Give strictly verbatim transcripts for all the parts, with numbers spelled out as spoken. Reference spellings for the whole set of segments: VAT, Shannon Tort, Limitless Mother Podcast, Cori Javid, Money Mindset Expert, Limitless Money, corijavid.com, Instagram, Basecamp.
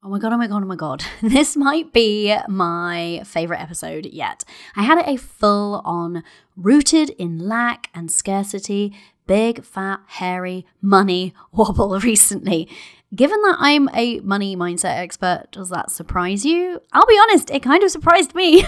Oh my God, oh my God, oh my God. This might be my favorite episode yet. I had a full-on rooted in lack and scarcity, big, fat, hairy money wobble recently. Given that I'm a money mindset expert, does that surprise you? I'll be honest, it kind of surprised me.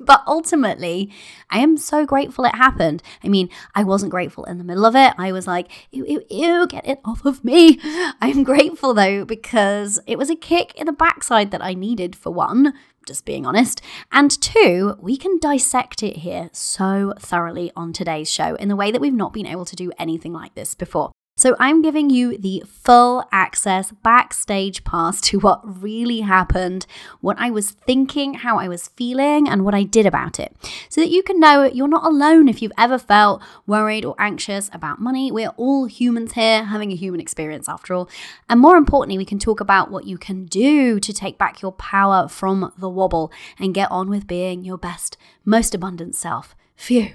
But ultimately, I am so grateful it happened. I mean, I wasn't grateful in the middle of it. I was like, ew, ew, ew, get it off of me. I'm grateful though, because it was a kick in the backside that I needed for one, just being honest. And two, we can dissect it here so thoroughly on today's show in the way that we've not been able to do anything like this before. So I'm giving you the full access backstage pass to what really happened, what I was thinking, how I was feeling, and what I did about it, so that you can know you're not alone if you've ever felt worried or anxious about money. We're all humans here having a human experience after all. And more importantly, we can talk about what you can do to take back your power from the wobble and get on with being your best, most abundant self. Phew.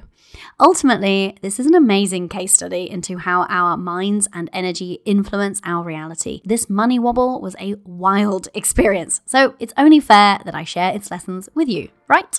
Ultimately, this is an amazing case study into how our minds and energy influence our reality. This money wobble was a wild experience, so it's only fair that I share its lessons with you, right?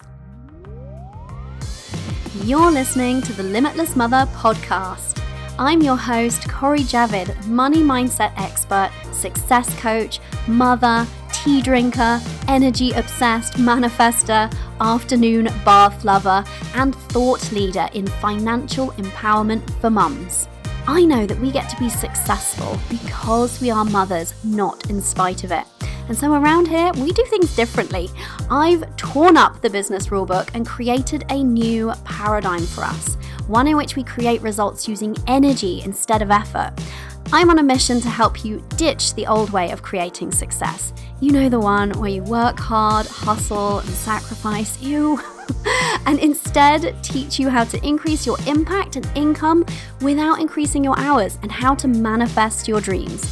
You're listening to the Limitless Mother Podcast. I'm your host, Cori Javid, money mindset expert, success coach, mother, tea drinker, energy-obsessed manifester, afternoon bath lover, and thought leader in financial empowerment for mums. I know that we get to be successful because we are mothers, not in spite of it. And so around here, we do things differently. I've torn up the business rulebook and created a new paradigm for us, one in which we create results using energy instead of effort. I'm on a mission to help you ditch the old way of creating success. You know, the one where you work hard, hustle, and sacrifice, ew, and instead teach you how to increase your impact and income without increasing your hours and how to manifest your dreams.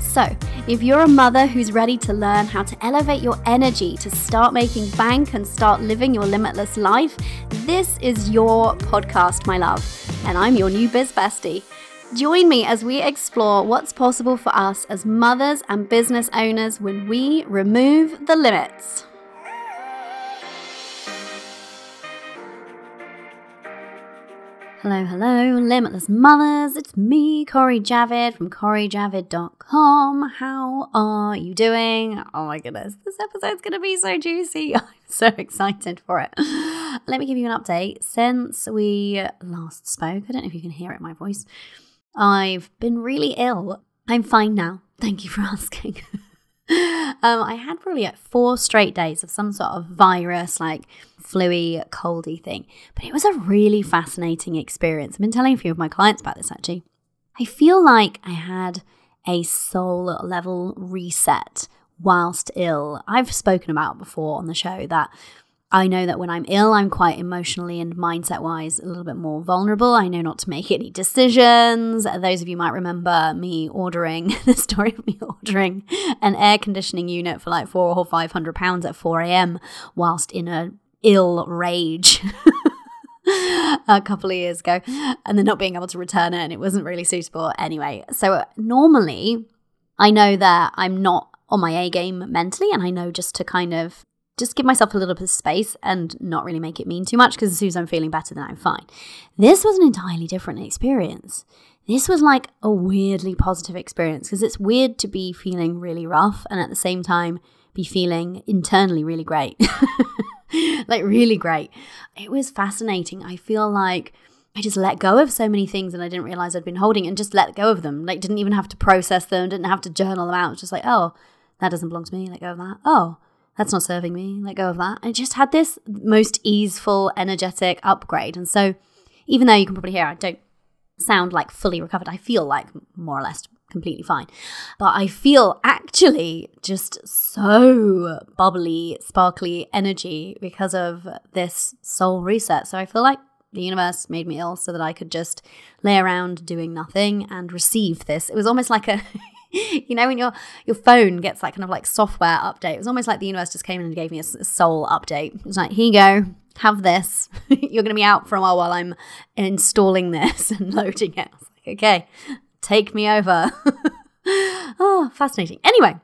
So, if you're a mother who's ready to learn how to elevate your energy to start making bank and start living your limitless life, this is your podcast, my love, and I'm your new biz bestie. Join me as we explore what's possible for us as mothers and business owners when we remove the limits. Hello, hello, Limitless Mothers. It's me, Cori Javid from cori javid dot com. How are you doing? Oh my goodness, this episode's going to be so juicy. I'm so excited for it. Let me give you an update. Since we last spoke, I don't know if you can hear it in my voice, I've been really ill. I'm fine now. Thank you for asking. um, I had probably like four straight days of some sort of virus, like flu-y, coldy thing. But it was a really fascinating experience. I've been telling a few of my clients about this actually. I feel like I had a soul level reset whilst ill. I've spoken about before on the show that I know that when I'm ill, I'm quite emotionally and mindset-wise a little bit more vulnerable. I know not to make any decisions. Those of you might remember me ordering, the story of me ordering an air conditioning unit for like four or five hundred pounds at four a.m. whilst in an ill rage a couple of years ago, and then not being able to return it, and it wasn't really suitable anyway. So normally, I know that I'm not on my A game mentally, and I know just to kind of just give myself a little bit of space and not really make it mean too much, because as soon as I'm feeling better, then I'm fine. This was an entirely different experience. This was like a weirdly positive experience, because it's weird to be feeling really rough and at the same time be feeling internally really great, like really great. It was fascinating. I feel like I just let go of so many things and I didn't realize I'd been holding, and just let go of them. Like didn't even have to process them, didn't have to journal them out. Just like, oh, that doesn't belong to me. Let go of that. Oh, that's not serving me, let go of that. I just had this most easeful, energetic upgrade. And so even though you can probably hear I don't sound like fully recovered, I feel like more or less completely fine. But I feel actually just so bubbly, sparkly energy because of this soul reset. So I feel like the universe made me ill so that I could just lay around doing nothing and receive this. It was almost like a... You know, when your your phone gets that kind of like software update, it was almost like the universe just came in and gave me a soul update. It was like, here you go, have this. You're going to be out for a while while I'm installing this and loading it. I was like, okay, take me over. Oh, fascinating. Anyway,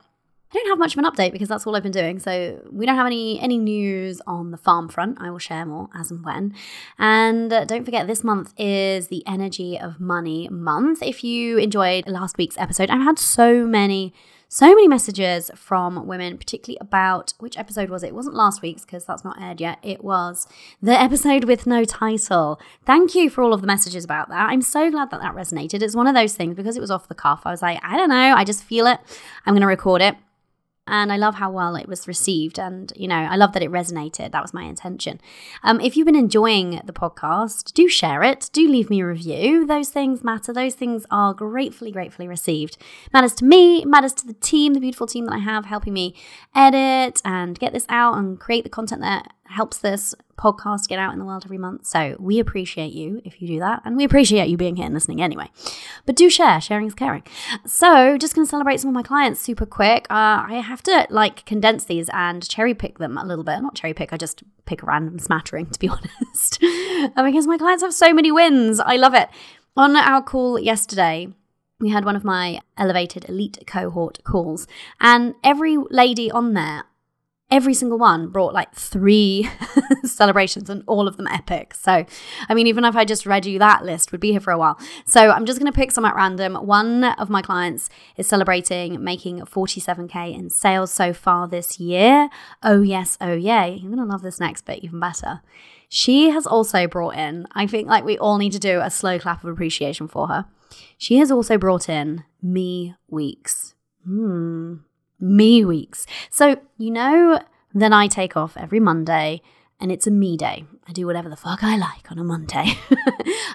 I don't have much of an update because that's all I've been doing. So we don't have any any news on the farm front. I will share more as and when. And uh, don't forget, this month is the Energy of Money month. If you enjoyed last week's episode, I've had so many So many messages from women, particularly about, which episode was it? It wasn't last week's because that's not aired yet. It was the episode with no title. Thank you for all of the messages about that. I'm so glad that that resonated. It's one of those things, because it was off the cuff, I was like, I don't know, I just feel it. I'm going to record it. And I love how well it was received. And, you know, I love that it resonated. That was my intention. Um, if you've been enjoying the podcast, do share it. Do leave me a review. Those things matter. Those things are gratefully, gratefully received. It matters to me. It matters to the team, the beautiful team that I have helping me edit and get this out and create the content that helps this podcast get out in the world every month. So we appreciate you if you do that, and we appreciate you being here and listening anyway. But do share. Sharing is caring. So just going to celebrate some of my clients super quick. Uh, I have to like condense these and cherry pick them a little bit. Not cherry pick, I just pick a random smattering, to be honest. um, because my clients have so many wins. I love it. On our call yesterday, we had one of my elevated elite cohort calls, and every lady on there, every single one brought like three celebrations, and all of them epic. So, I mean, even if I just read you that list, we'd be here for a while. So I'm just going to pick some at random. One of my clients is celebrating making forty-seven K in sales so far this year. Oh yes, oh yay. You're going to love this next bit even better. She has also brought in, I think like we all need to do a slow clap of appreciation for her. She has also brought in me weeks. Hmm. Me weeks. So, you know, then I take off every Monday and it's a me day. I do whatever the fuck I like on a Monday.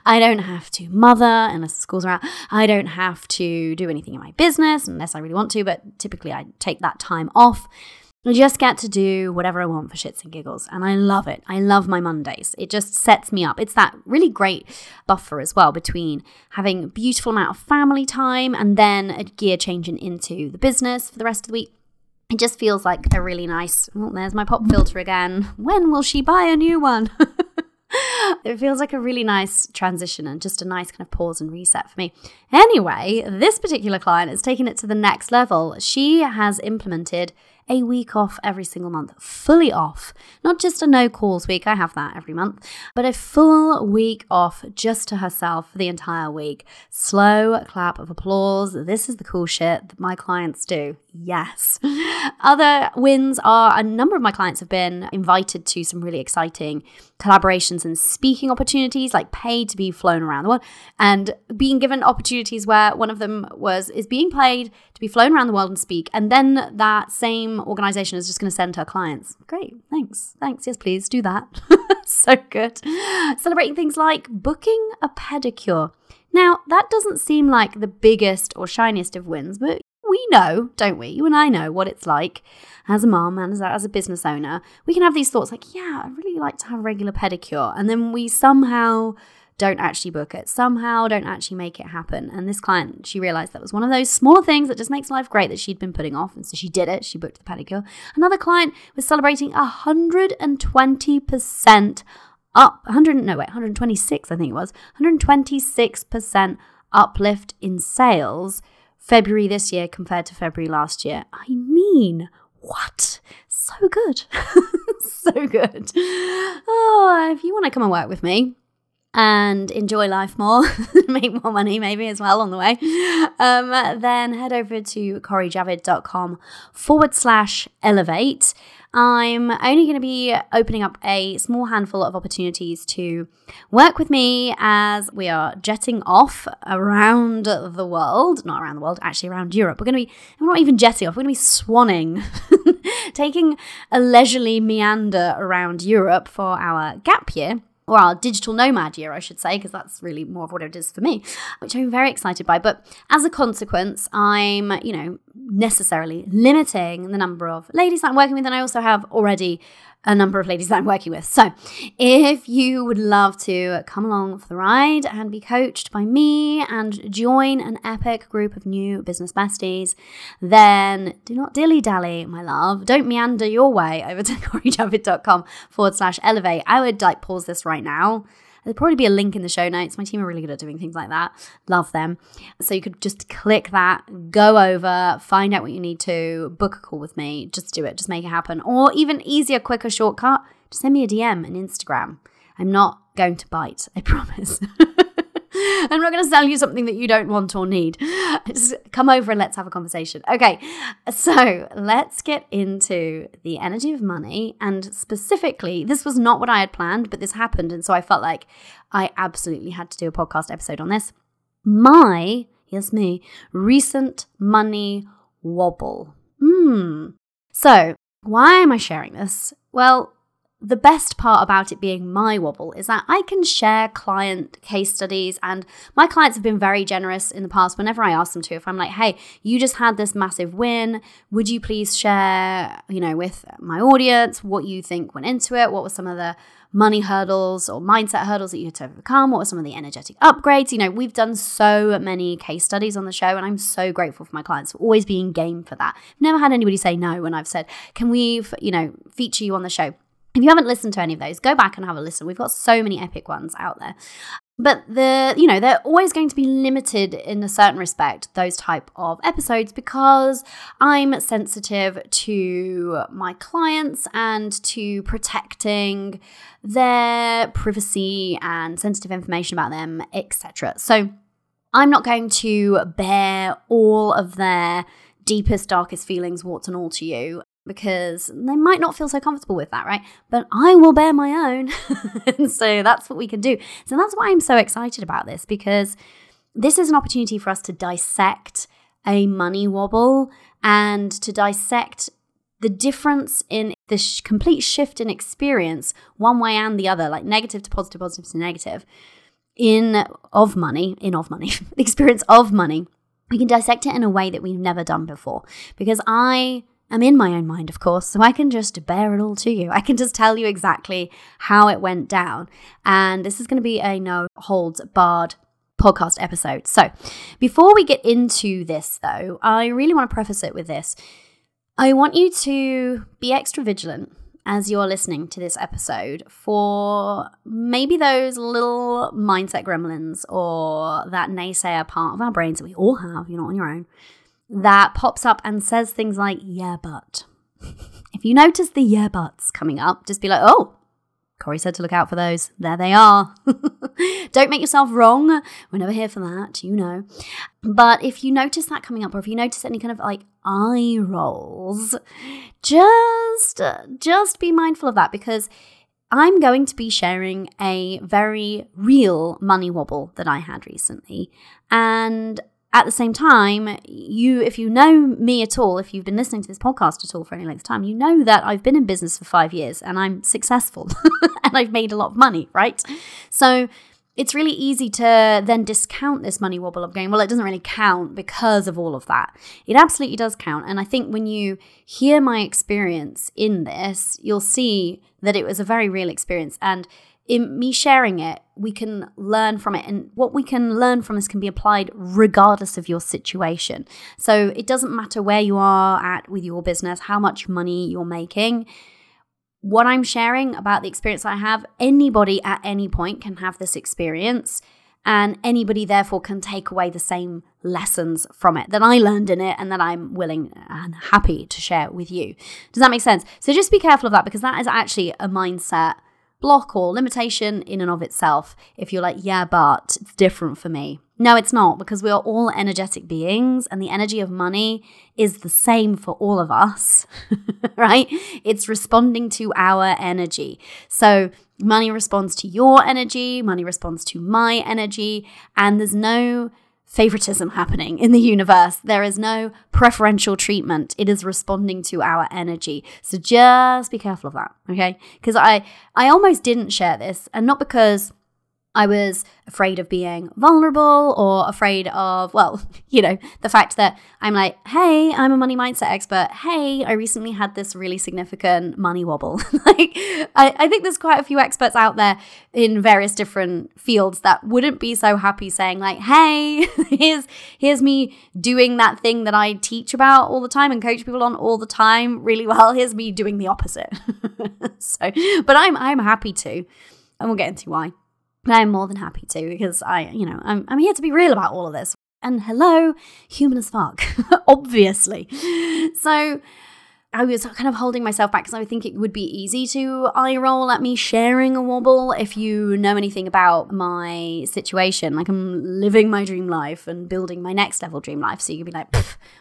I don't have to mother unless the schools are out. I don't have to do anything in my business unless I really want to, but typically I take that time off. I just get to do whatever I want for shits and giggles, and I love it. I love my Mondays. It just sets me up. It's that really great buffer as well between having a beautiful amount of family time and then a gear changing into the business for the rest of the week. It just feels like a really nice, oh, there's my pop filter again. When will she buy a new one? It feels like a really nice transition and just a nice kind of pause and reset for me. Anyway, this particular client has taken it to the next level. She has implemented a week off every single month, fully off. Not just a no calls week, I have that every month, but a full week off just to herself for the entire week. Slow clap of applause. This is the cool shit that my clients do. Yes. Other wins are, a number of my clients have been invited to some really exciting collaborations and speaking opportunities, like paid to be flown around the world, and being given opportunities where one of them was is being paid to be flown around the world and speak, and then that same organization is just going to send her clients. Great, thanks, thanks, yes please, do that. So good. Celebrating things like booking a pedicure. Now, that doesn't seem like the biggest or shiniest of wins, but we know, don't we? You and I know what it's like as a mom and as a, as a business owner. We can have these thoughts like, yeah, I really like to have a regular pedicure, and then we somehow don't actually book it, somehow don't actually make it happen. And this client, she realized that was one of those smaller things that just makes life great that she'd been putting off. And so she did it. She booked the pedicure. Another client was celebrating one hundred twenty percent up, one hundred, no wait, one hundred twenty-six, I think it was, one hundred twenty-six percent uplift in sales February this year compared to February last year. I mean, what? So good. So good. Oh, if you want to come and work with me and enjoy life more, make more money maybe as well on the way, um, then head over to cori javid dot com forward slash elevate. I'm only going to be opening up a small handful of opportunities to work with me as we are jetting off around the world, not around the world, actually around Europe. We're going to be, we're not even jetting off, we're going to be swanning, taking a leisurely meander around Europe for our gap year, or our digital nomad year, I should say, because that's really more of what it is for me, which I'm very excited by. But as a consequence, I'm, you know, necessarily limiting the number of ladies that I'm working with, and I also have already a number of ladies that I'm working with. So if you would love to come along for the ride and be coached by me and join an epic group of new business besties, then do not dilly-dally, my love. Don't meander your way over to cori javid dot com forward slash elevate. I would like pause this right now There'll probably be a link in the show notes. My team are really good at doing things like that. Love them. So you could just click that, go over, find out what you need to, book a call with me. Just do it. Just make it happen. Or even easier, quicker shortcut, just send me a D M on Instagram. I'm not going to bite, I promise. I'm not going to sell you something that you don't want or need. Just come over and let's have a conversation. Okay, so let's get into the energy of money. And specifically, this was not what I had planned, but this happened. And so I felt like I absolutely had to do a podcast episode on this. My, here's me, recent money wobble. Mm. So why am I sharing this? Well, the best part about it being my wobble is that I can share client case studies, and my clients have been very generous in the past whenever I ask them to. If I'm like, hey, you just had this massive win, would you please share, you know, with my audience what you think went into it? What were some of the money hurdles or mindset hurdles that you had to overcome? What were some of the energetic upgrades? You know, we've done so many case studies on the show, and I'm so grateful for my clients for always being game for that. I've never had anybody say no when I've said, can we, you know, feature you on the show? If you haven't listened to any of those, go back and have a listen. We've got so many epic ones out there. But the, you know, they're always going to be limited in a certain respect, those type of episodes, because I'm sensitive to my clients and to protecting their privacy and sensitive information about them, et cetera. So I'm not going to bear all of their deepest, darkest feelings, warts and all, to you, because they might not feel so comfortable with that, right? But I will bear my own. And so that's what we can do. So that's why I'm so excited about this, because this is an opportunity for us to dissect a money wobble and to dissect the difference in the sh- complete shift in experience, one way and the other, like negative to positive, positive to negative, in of money, in of money, the experience of money. We can dissect it in a way that we've never done before, because I... I'm in my own mind, of course, so I can just bear it all to you. I can just tell you exactly how it went down. And this is going to be a no holds barred podcast episode. So before we get into this, though, I really want to preface it with this. I want you to be extra vigilant as you're listening to this episode for maybe those little mindset gremlins or that naysayer part of our brains that we all have, you're not on your own, that pops up and says things like, yeah, but. If you notice the yeah, buts coming up, just be like, oh, Cori said to look out for those. There they are. Don't make yourself wrong. We're never here for that, you know. But if you notice that coming up, or if you notice any kind of like eye rolls, just, just be mindful of that, because I'm going to be sharing a very real money wobble that I had recently. And at the same time, you, if you know me at all, if you've been listening to this podcast at all for any length of time, you know that I've been in business for five years and I'm successful and I've made a lot of money, right? So it's really easy to then discount this money wobble of going, well, it doesn't really count because of all of that. It absolutely does count. And I think when you hear my experience in this, you'll see that it was a very real experience. And in me sharing it, we can learn from it. And what we can learn from this can be applied regardless of your situation. So it doesn't matter where you are at with your business, how much money you're making. What I'm sharing about the experience I have, anybody at any point can have this experience. And anybody therefore can take away the same lessons from it that I learned in it and that I'm willing and happy to share with you. Does that make sense? So just be careful of that, because that is actually a mindset block or limitation in and of itself. If you're like, yeah, but it's different for me. No, it's not, because we are all energetic beings and the energy of money is the same for all of us, right? It's responding to our energy. So money responds to your energy, money responds to my energy, and there's no favoritism happening in the universe. There is no preferential treatment. It is responding to our energy. So just be careful of that, okay? Because I, I almost didn't share this, and not because I was afraid of being vulnerable or afraid of, well, you know, the fact that I'm like, hey, I'm a money mindset expert. Hey, I recently had this really significant money wobble. Like, I, I think there's quite a few experts out there in various different fields that wouldn't be so happy saying like, hey, here's, here's me doing that thing that I teach about all the time and coach people on all the time really well. Here's me doing the opposite. So, but I'm, I'm happy to, and we'll get into why. I'm more than happy to, because I, you know, I'm, I'm here to be real about all of this. And hello, human as fuck, obviously. So I was kind of holding myself back because I think it would be easy to eye roll at me sharing a wobble. If you know anything about my situation, like, I'm living my dream life and building my next level dream life. So you could be like,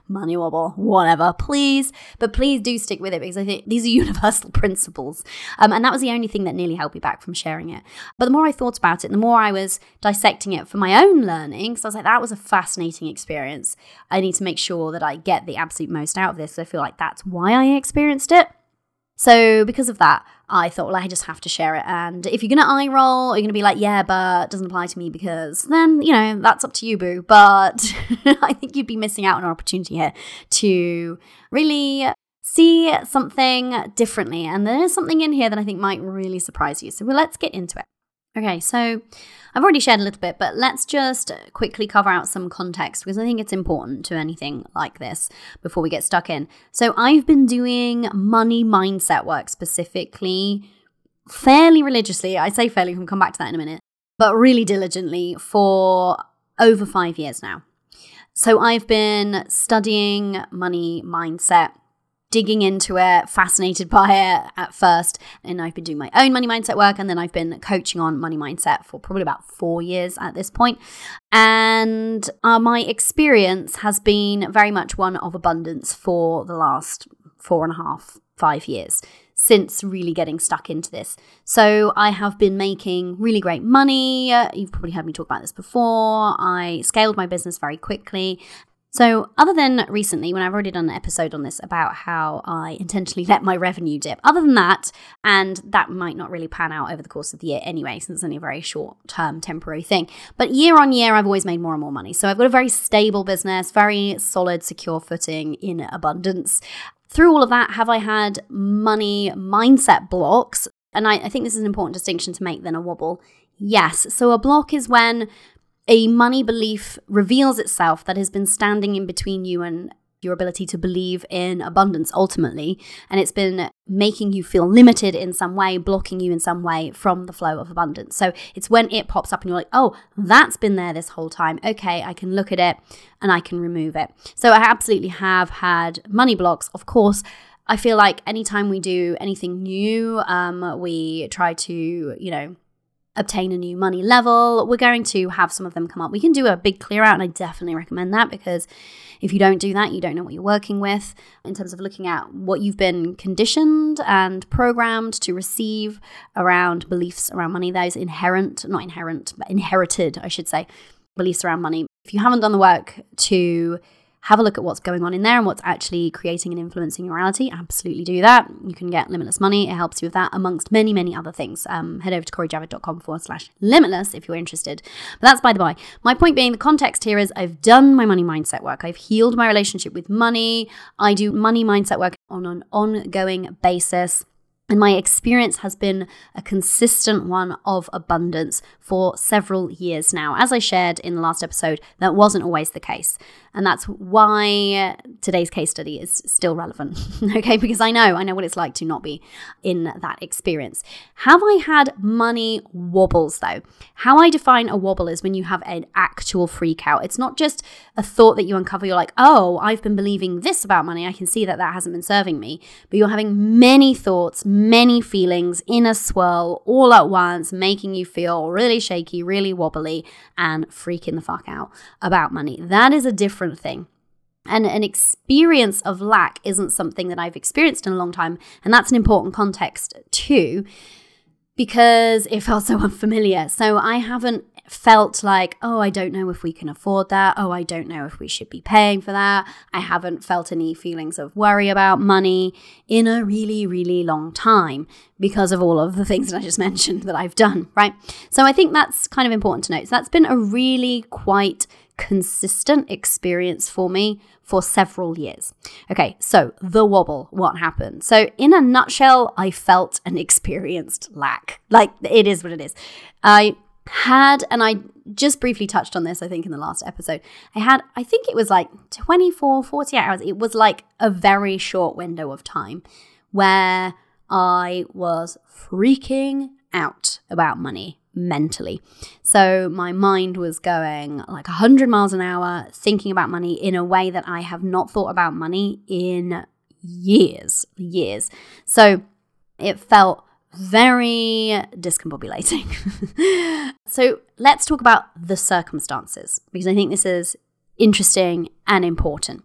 money wobble, whatever, please. But please do stick with it, because I think these are universal principles. Um, and that was the only thing that nearly held me back from sharing it. But the more I thought about it, the more I was dissecting it for my own learning. So I was like, that was a fascinating experience. I need to make sure that I get the absolute most out of this. So I feel like that's why I I experienced it. So because of that, I thought, well, I just have to share it. And if you're going to eye roll, or you're going to be like, yeah, but it doesn't apply to me, because then, you know, that's up to you, boo. But I think you'd be missing out on an opportunity here to really see something differently. And there is something in here that I think might really surprise you. So well, let's get into it. Okay, so I've already shared a little bit, but let's just quickly cover out some context, because I think it's important to anything like this before we get stuck in. So I've been doing money mindset work specifically fairly religiously. I say fairly, we can come back to that in a minute, but really diligently for over five years now. So I've been studying money mindset, digging into it, fascinated by it at first. And I've been doing my own money mindset work. And then I've been coaching on money mindset for probably about four years at this point. And uh, my experience has been very much one of abundance for the last four and a half, five years since really getting stuck into this. So I have been making really great money. You've probably heard me talk about this before. I scaled my business very quickly. So other than recently, when I've already done an episode on this about how I intentionally let my revenue dip, other than that, and that might not really pan out over the course of the year anyway, since it's only a very short-term temporary thing. But year on year, I've always made more and more money. So I've got a very stable business, very solid, secure footing in abundance. Through all of that, have I had money mindset blocks? And I, I think this is an important distinction to make than a wobble. Yes. So a block is when a money belief reveals itself that has been standing in between you and your ability to believe in abundance ultimately, and it's been making you feel limited in some way, blocking you in some way from the flow of abundance. So it's when it pops up and you're like, oh, that's been there this whole time. Okay, I can look at it and I can remove it. So I absolutely have had money blocks, of course. I feel like anytime we do anything new, um, we try to, you know, obtain a new money level, we're going to have some of them come up. We can do a big clear out, and I definitely recommend that, because if you don't do that, you don't know what you're working with in terms of looking at what you've been conditioned and programmed to receive around beliefs around money, those inherent, not inherent, but inherited, I should say, beliefs around money. If you haven't done the work to have a look at what's going on in there and what's actually creating and influencing your reality, absolutely do that. You can get Limitless Money. It helps you with that, amongst many, many other things. Um, head over to cori javid dot com forward slash limitless if you're interested. But that's by the by. My point being, the context here is I've done my money mindset work. I've healed my relationship with money. I do money mindset work on an ongoing basis. And my experience has been a consistent one of abundance for several years now. As I shared in the last episode, that wasn't always the case. And that's why today's case study is still relevant, okay? Because I know, I know what it's like to not be in that experience. Have I had money wobbles though? How I define a wobble is when you have an actual freak out. It's not just a thought that you uncover. You're like, oh, I've been believing this about money. I can see that that hasn't been serving me. But you're having many thoughts, many feelings in a swirl all at once, making you feel really shaky, really wobbly, and freaking the fuck out about money. That is a different thing. And an experience of lack isn't something that I've experienced in a long time. And that's an important context too, because it felt so unfamiliar. So I haven't felt like, oh, I don't know if we can afford that. Oh, I don't know if we should be paying for that. I haven't felt any feelings of worry about money in a really, really long time because of all of the things that I just mentioned that I've done, right? So I think that's kind of important to note. So that's been a really quite consistent experience for me for several years. Okay, so the wobble, what happened? So in a nutshell, I felt and experienced lack. Like, it is what it is. I had, and I just briefly touched on this, I think in the last episode, I had, I think it was like twenty-four, forty-eight hours. It was like a very short window of time where I was freaking out about money. mentally. So my mind was going like one hundred miles an hour, thinking about money in a way that I have not thought about money in years, years. So it felt very discombobulating. So let's talk about the circumstances, because I think this is interesting and important.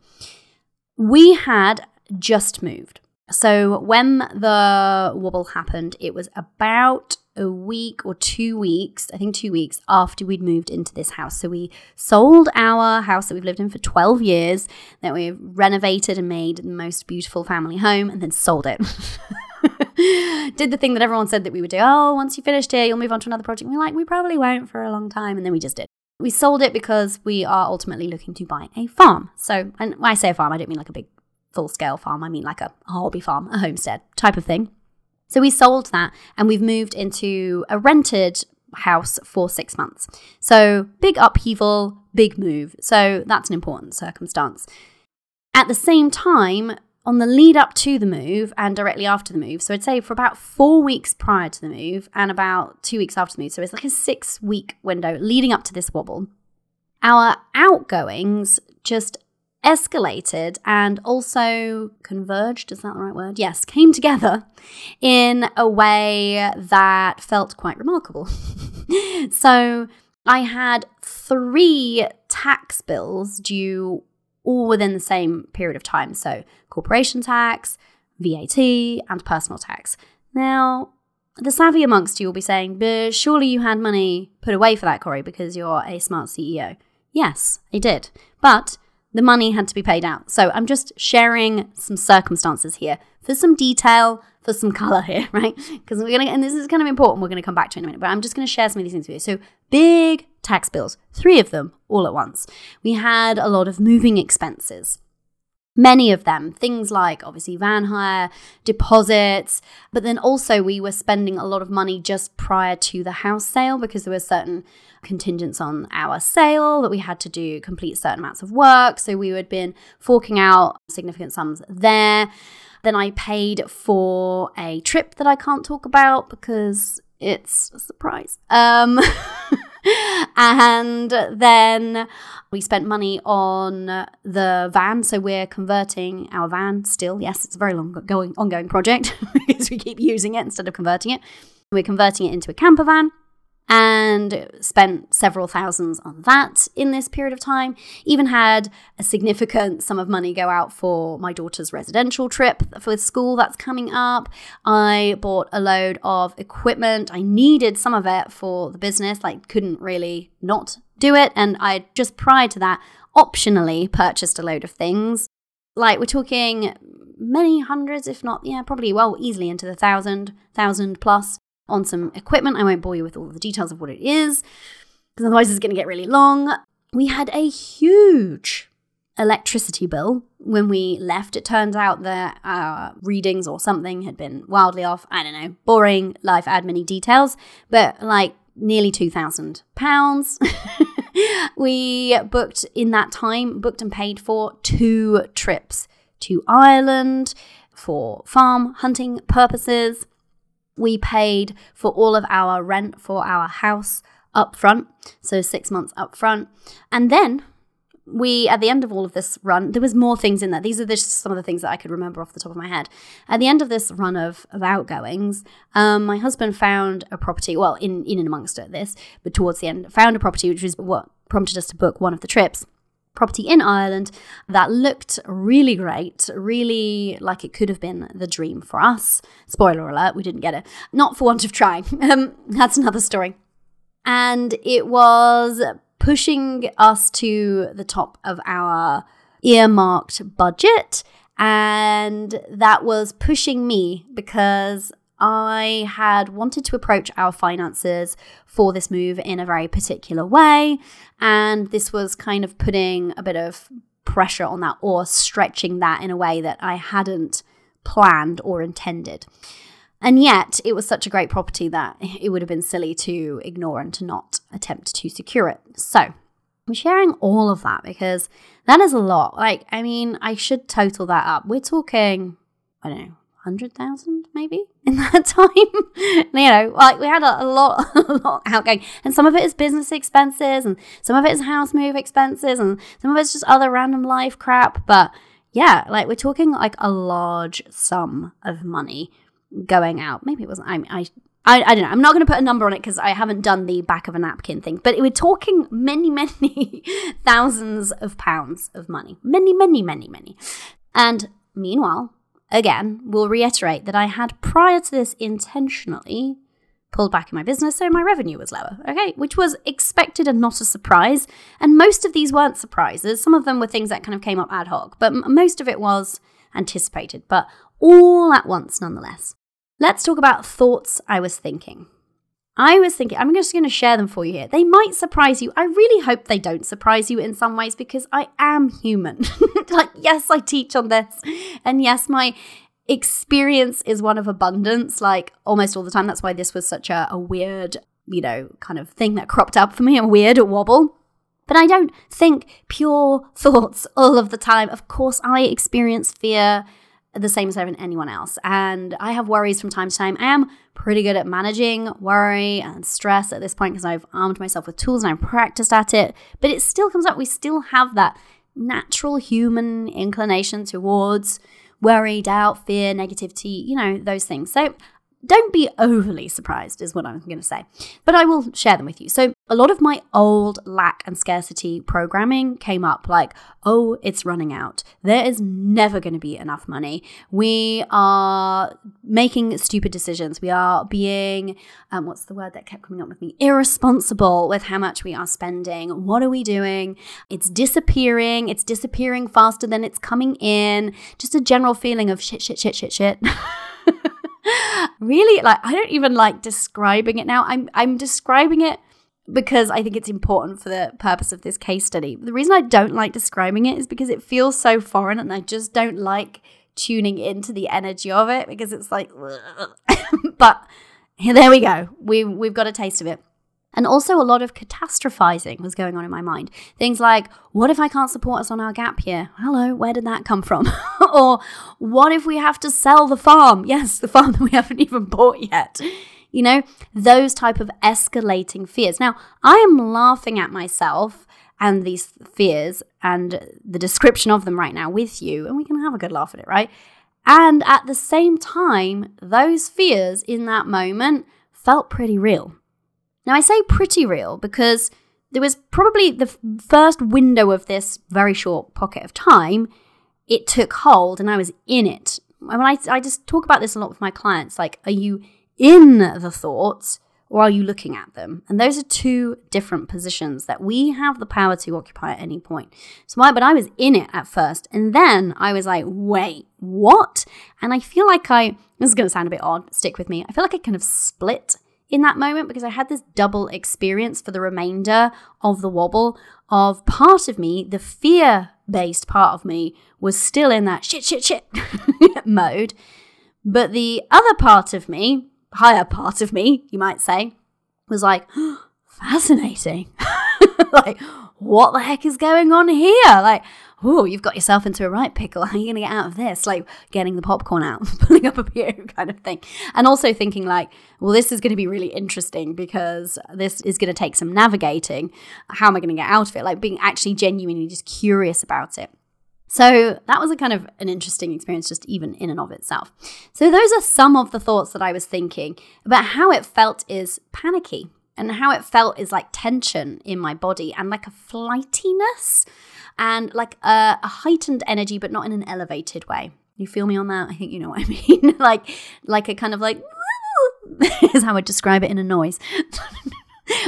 We had just moved. So when the wobble happened, it was about a week or two weeks, I think two weeks after we'd moved into this house. So we sold our house that we've lived in for twelve years, that we renovated and made the most beautiful family home, and then sold it. Did the thing that everyone said that we would do. Oh, once you finished here, you'll move on to another project. And we're like, we probably won't for a long time. And then we just did. We sold it because we are ultimately looking to buy a farm. So, and when I say a farm, I don't mean like a big full-scale farm. I mean like a hobby farm, a homestead type of thing. So we sold that and we've moved into a rented house for six months. So big upheaval, big move. So that's an important circumstance. At the same time, on the lead up to the move and directly after the move, so I'd say for about four weeks prior to the move and about two weeks after the move, so it's like a six-week window leading up to this wobble, our outgoings just escalated and also converged, is that the right word? Yes, came together in a way that felt quite remarkable. So I had three tax bills due all within the same period of time. So corporation tax, V A T, and personal tax. Now, the savvy amongst you will be saying, but surely you had money put away for that, Cori, because you're a smart C E O. Yes, I did. But the money had to be paid out. So I'm just sharing some circumstances here for some detail, for some color here, right? Because we're going to, and this is kind of important, we're going to come back to it in a minute, but I'm just going to share some of these things with you. So big tax bills, three of them all at once. We had a lot of moving expenses, many of them, things like obviously van hire, deposits, but then also we were spending a lot of money just prior to the house sale because there were certain contingents on our sale that we had to do, complete certain amounts of work. So we had been forking out significant sums there. Then I paid for a trip that I can't talk about because it's a surprise. Um, and then we spent money on the van. So we're converting our van still. Yes, it's a very long going, ongoing project because we keep using it instead of converting it. We're converting it into a camper van and spent several thousands on that in this period of time. Even had a significant sum of money go out for my daughter's residential trip for school that's coming up. I bought a load of equipment. I needed some of it for the business, like couldn't really not do it. And I just prior to that optionally purchased a load of things. Like we're talking many hundreds, if not, yeah, probably well easily into the thousand, thousand plus. On some equipment. I won't bore you with all the details of what it is, because otherwise it's going to get really long. We had a huge electricity bill when we left. It turns out that our readings or something had been wildly off. I don't know, boring life admin details, but like nearly two thousand pounds. We booked in that time, booked and paid for two trips to Ireland for farm hunting purposes. We paid for all of our rent for our house up front, so six months up front. And then we, at the end of all of this run, there was more things in there. These are just some of the things that I could remember off the top of my head. At the end of this run of, of outgoings, um, my husband found a property, well, in, in and amongst it, this, but towards the end, found a property, which was what prompted us to book one of the trips. Property in Ireland that looked really great, really like it could have been the dream for us. Spoiler alert, we didn't get it. Not for want of trying. Um, that's another story. And it was pushing us to the top of our earmarked budget. And that was pushing me because I had wanted to approach our finances for this move in a very particular way, and this was kind of putting a bit of pressure on that or stretching that in a way that I hadn't planned or intended. And yet it was such a great property that it would have been silly to ignore and to not attempt to secure it. So I'm sharing all of that because that is a lot. Like, I mean, I should total that up. We're talking, I don't know, one hundred thousand maybe in that time. You know, like we had a, a lot, a lot outgoing, and some of it is business expenses, and some of it is house move expenses, and some of it's just other random life crap. But yeah, like we're talking like a large sum of money going out. Maybe it wasn't, I mean, I, I, I don't know. I'm not going to put a number on it because I haven't done the back of a napkin thing, but we're talking many, many thousands of pounds of money, many, many, many, many. And meanwhile, again, we'll reiterate that I had prior to this intentionally pulled back in my business, so my revenue was lower, okay, which was expected and not a surprise. And most of these weren't surprises. Some of them were things that kind of came up ad hoc, but m- most of it was anticipated, but all at once nonetheless. Let's talk about thoughts I was thinking. I was thinking, I'm just going to share them for you here. They might surprise you. I really hope they don't surprise you in some ways because I am human. Like, yes, I teach on this. And yes, my experience is one of abundance, like almost all the time. That's why this was such a, a weird, you know, kind of thing that cropped up for me, a weird wobble. But I don't think pure thoughts all of the time. Of course, I experience fear the same as anyone else. And I have worries from time to time. I am pretty good at managing worry and stress at this point because I've armed myself with tools and I've practiced at it. But it still comes up. We still have that natural human inclination towards worry, doubt, fear, negativity, you know, those things. So don't be overly surprised is what I'm going to say. But I will share them with you. So a lot of my old lack and scarcity programming came up like, oh, it's running out. There is never going to be enough money. We are making stupid decisions. We are being, um, what's the word that kept coming up with me? Irresponsible with how much we are spending. What are we doing? It's disappearing. It's disappearing faster than it's coming in. Just a general feeling of shit, shit, shit, shit, shit. Really, like, I don't even like describing it now. I'm I'm describing it because I think it's important for the purpose of this case study. The reason I don't like describing it is because it feels so foreign and I just don't like tuning into the energy of it because it's like, but there we go. We, we've got a taste of it. And also a lot of catastrophizing was going on in my mind. Things like, what if I can't support us on our gap year? Hello, where did that come from? Or what if we have to sell the farm? Yes, the farm that we haven't even bought yet. You know, those type of escalating fears. Now, I am laughing at myself and these fears and the description of them right now with you. And we can have a good laugh at it, right? And at the same time, those fears in that moment felt pretty real. Now, I say pretty real because there was probably the f- first window of this very short pocket of time, it took hold and I was in it. When I, I just talk about this a lot with my clients, like, are you in the thoughts or are you looking at them? And those are two different positions that we have the power to occupy at any point. So, I, but I was in it at first and then I was like, wait, what? And I feel like I, this is going to sound a bit odd, but stick with me. I feel like I kind of split in that moment because I had this double experience for the remainder of the wobble of part of me, the fear-based part of me was still in that shit, shit, shit mode. But the other part of me, higher part of me, you might say, was like, oh, fascinating. Like, what the heck is going on here? Like, oh, you've got yourself into a right pickle. How are you going to get out of this? Like getting the popcorn out, pulling up a beer kind of thing. And also thinking like, well, this is going to be really interesting because this is going to take some navigating. How am I going to get out of it? Like being actually genuinely just curious about it. So that was a kind of an interesting experience just even in and of itself. So those are some of the thoughts that I was thinking. But how it felt is panicky. And how it felt is like tension in my body and like a flightiness and like a, a heightened energy, but not in an elevated way. You feel me on that? I think you know what I mean. like, like a kind of like, is how I describe it in a noise.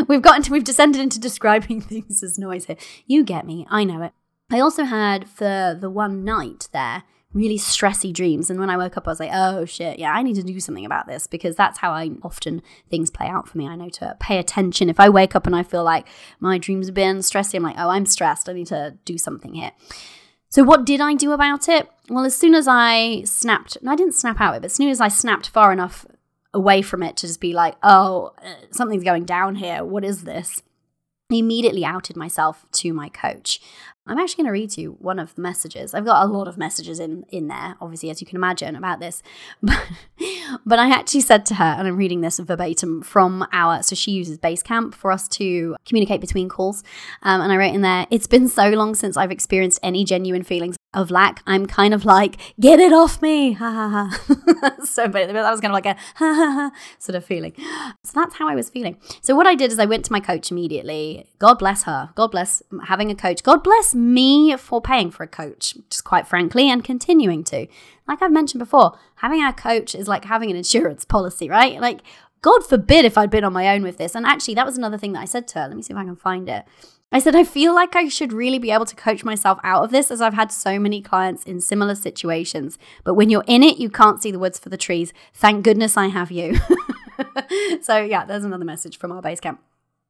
we've gotten to, we've descended into describing things as noise here. You get me. I know it. I also had for the one night there, really stressy dreams. And when I woke up, I was like, oh shit, yeah, I need to do something about this because that's how I often things play out for me. I know to pay attention. If I wake up and I feel like my dreams have been stressy, I'm like, oh, I'm stressed. I need to do something here. So what did I do about it? Well, as soon as I snapped, no, I didn't snap out of it, but as soon as I snapped far enough away from it to just be like, oh, something's going down here. What is this? I immediately outed myself to my coach. I'm actually going to read to you one of the messages. I've got a lot of messages in, in there, obviously, as you can imagine, about this. But, but I actually said to her, and I'm reading this verbatim from our, so she uses Basecamp for us to communicate between calls. Um, and I wrote in there, "It's been so long since I've experienced any genuine feelings of lack. I'm kind of like, get it off me. Ha ha ha." So but that was kind of like a ha ha ha sort of feeling. So that's how I was feeling. So what I did is I went to my coach immediately. God bless her. God bless having a coach. God bless me for paying for a coach, just quite frankly, and continuing to. Like I've mentioned before, having a coach is like having an insurance policy, right? Like God forbid if I'd been on my own with this. And actually that was another thing that I said to her. Let me see if I can find it. I said, "I feel like I should really be able to coach myself out of this, as I've had so many clients in similar situations. But when you're in it, you can't see the woods for the trees. Thank goodness I have you." So yeah, there's another message from our Basecamp.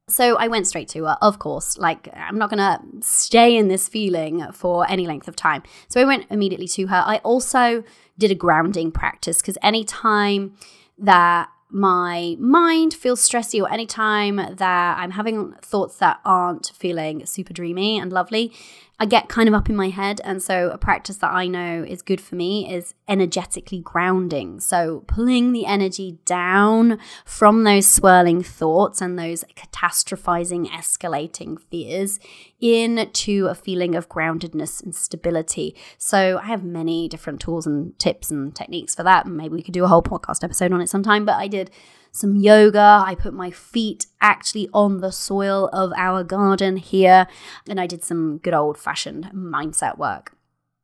So I went straight to her, of course, like I'm not going to stay in this feeling for any length of time. So I went immediately to her. I also did a grounding practice, because any time that my mind feels stressy, or any time that I'm having thoughts that aren't feeling super dreamy and lovely, I get kind of up in my head. And so a practice that I know is good for me is energetically grounding. So pulling the energy down from those swirling thoughts and those catastrophizing, escalating fears into a feeling of groundedness and stability. So I have many different tools and tips and techniques for that. Maybe we could do a whole podcast episode on it sometime, but I did some yoga. I put my feet actually on the soil of our garden here, and I did some good old-fashioned mindset work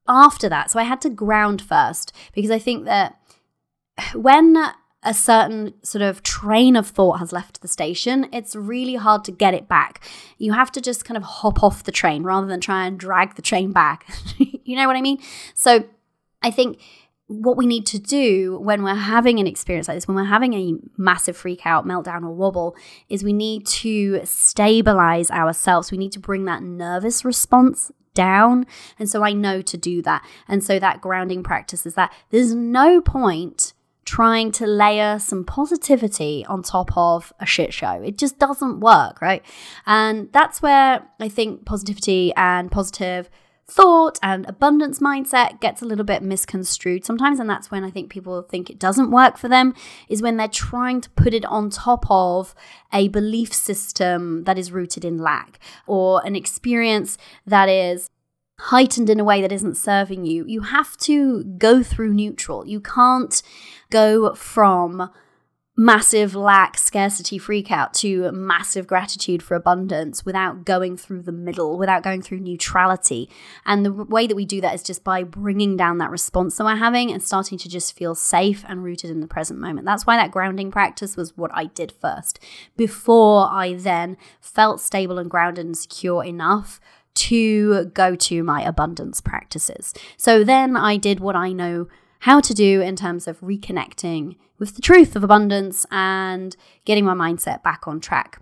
after that. So I had to ground first, because I think that when a certain sort of train of thought has left the station, it's really hard to get it back. You have to just kind of hop off the train rather than try and drag the train back. You know what I mean? So I think what we need to do when we're having an experience like this, when we're having a massive freak out, meltdown or wobble, is we need to stabilize ourselves. We need to bring that nervous response down. And so I know to do that. And so that grounding practice is that there's no point trying to layer some positivity on top of a shit show. It just doesn't work, right? And that's where I think positivity and positive thought and abundance mindset gets a little bit misconstrued sometimes, and that's when I think people think it doesn't work for them, is when they're trying to put it on top of a belief system that is rooted in lack, or an experience that is heightened in a way that isn't serving you. You have to go through neutral. You can't go from massive lack, scarcity, freak out to massive gratitude for abundance without going through the middle, without going through neutrality. And the way that we do that is just by bringing down that response that we're having and starting to just feel safe and rooted in the present moment. That's why that grounding practice was what I did first, before I then felt stable and grounded and secure enough to go to my abundance practices. So then I did what I know how to do in terms of reconnecting with the truth of abundance and getting my mindset back on track.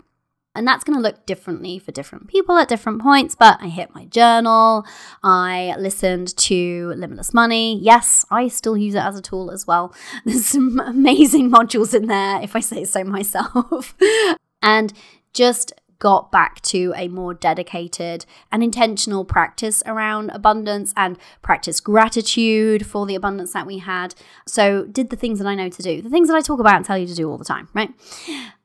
And that's going to look differently for different people at different points, but I hit my journal, I listened to Limitless Money. Yes, I still use it as a tool as well. There's some amazing modules in there, if I say so myself. And just got back to a more dedicated and intentional practice around abundance, and practice gratitude for the abundance that we had. So did the things that I know to do, the things that I talk about and tell you to do all the time, right?